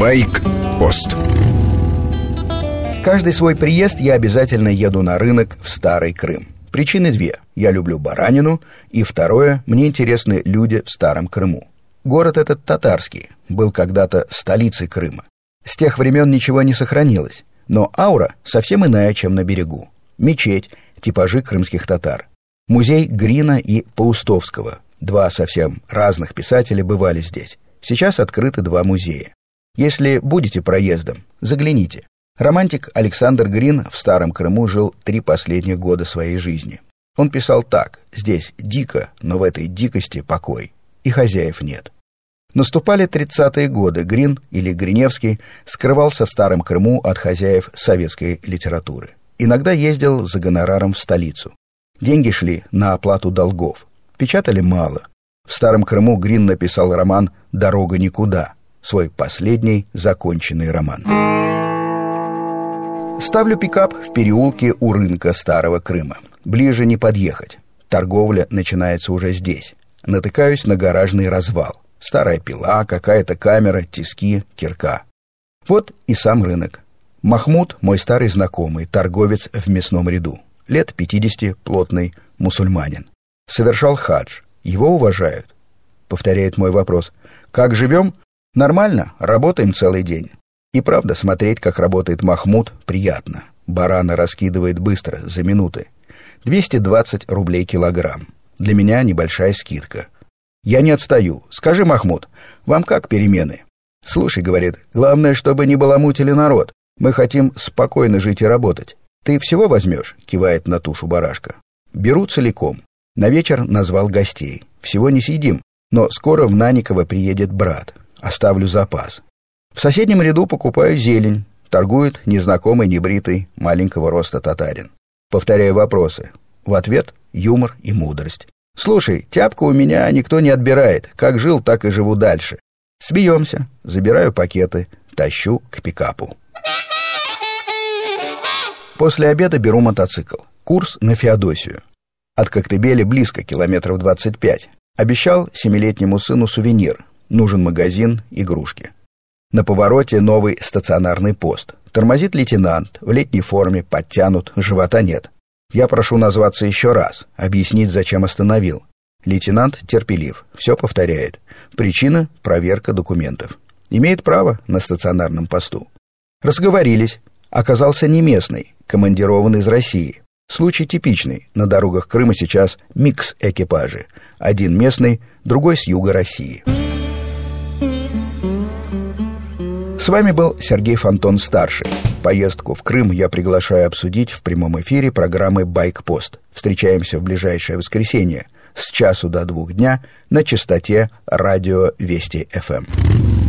Байк-Пост. Каждый свой приезд я обязательно еду на рынок в Старый Крым. Причины две. Я люблю баранину. И второе, мне интересны люди в Старом Крыму. Город этот татарский, был когда-то столицей Крыма. С тех времен ничего не сохранилось. Но аура совсем иная, чем на берегу. Мечеть, типажи крымских татар. Музей Грина и Паустовского. Два совсем разных писателя бывали здесь. Сейчас открыты два музея. Если будете проездом, загляните. Романтик Александр Грин в Старом Крыму жил 3 последних года своей жизни. Он писал так: «Здесь дико, но в этой дикости покой. И хозяев нет». Наступали 30-е годы. Грин, или Гриневский, скрывался в Старом Крыму от хозяев советской литературы. Иногда ездил за гонораром в столицу. Деньги шли на оплату долгов. Печатали мало. В Старом Крыму Грин написал роман «Дорога никуда», свой последний законченный роман. Ставлю пикап в переулке у рынка Старого Крыма. Ближе не подъехать. Торговля начинается уже здесь. Натыкаюсь на гаражный развал. Старая пила, какая-то камера, тиски, кирка. Вот и сам рынок. Махмуд, мой старый знакомый, торговец в мясном ряду. Лет 50, плотный, мусульманин. Совершал хадж. Его уважают. Повторяет мой вопрос. Как живем? Нормально, работаем целый день. И правда, смотреть, как работает Махмуд, приятно. Барана раскидывает быстро, за минуты. 220 рублей килограмм. Для меня небольшая скидка. Я не отстаю. Скажи, Махмуд, вам как перемены? Слушай, говорит, главное, чтобы не баламутили народ. Мы хотим спокойно жить и работать. Ты всего возьмешь? Кивает на тушу барашка. Беру целиком. На вечер назвал гостей. Всего не съедим, но скоро в Наниково приедет брат. Оставлю запас. В соседнем ряду покупаю зелень. Торгует незнакомый, небритый, маленького роста татарин. Повторяю вопросы. В ответ юмор и мудрость. Слушай, тяпку у меня никто не отбирает. Как жил, так и живу дальше. Смеемся. Забираю пакеты. Тащу к пикапу. После обеда беру мотоцикл. Курс на Феодосию. От Коктебеля близко, километров 25. Обещал 7-летнему сыну сувенир. Нужен магазин, игрушки. На повороте новый стационарный пост. Тормозит лейтенант, в летней форме, подтянут, живота нет. Я прошу назваться еще раз, объяснить, зачем остановил. Лейтенант терпелив, все повторяет. Причина – проверка документов. Имеет право на стационарном посту. Разговорились. Оказался не местный, командирован из России. Случай типичный. На дорогах Крыма сейчас микс экипажи. Один местный, другой с юга России. С вами был Сергей Фонтон-старший. Поездку в Крым я приглашаю обсудить в прямом эфире программы «Байк-Пост». Встречаемся в ближайшее воскресенье с 1 до 2 дня на частоте радио Вести-ФМ.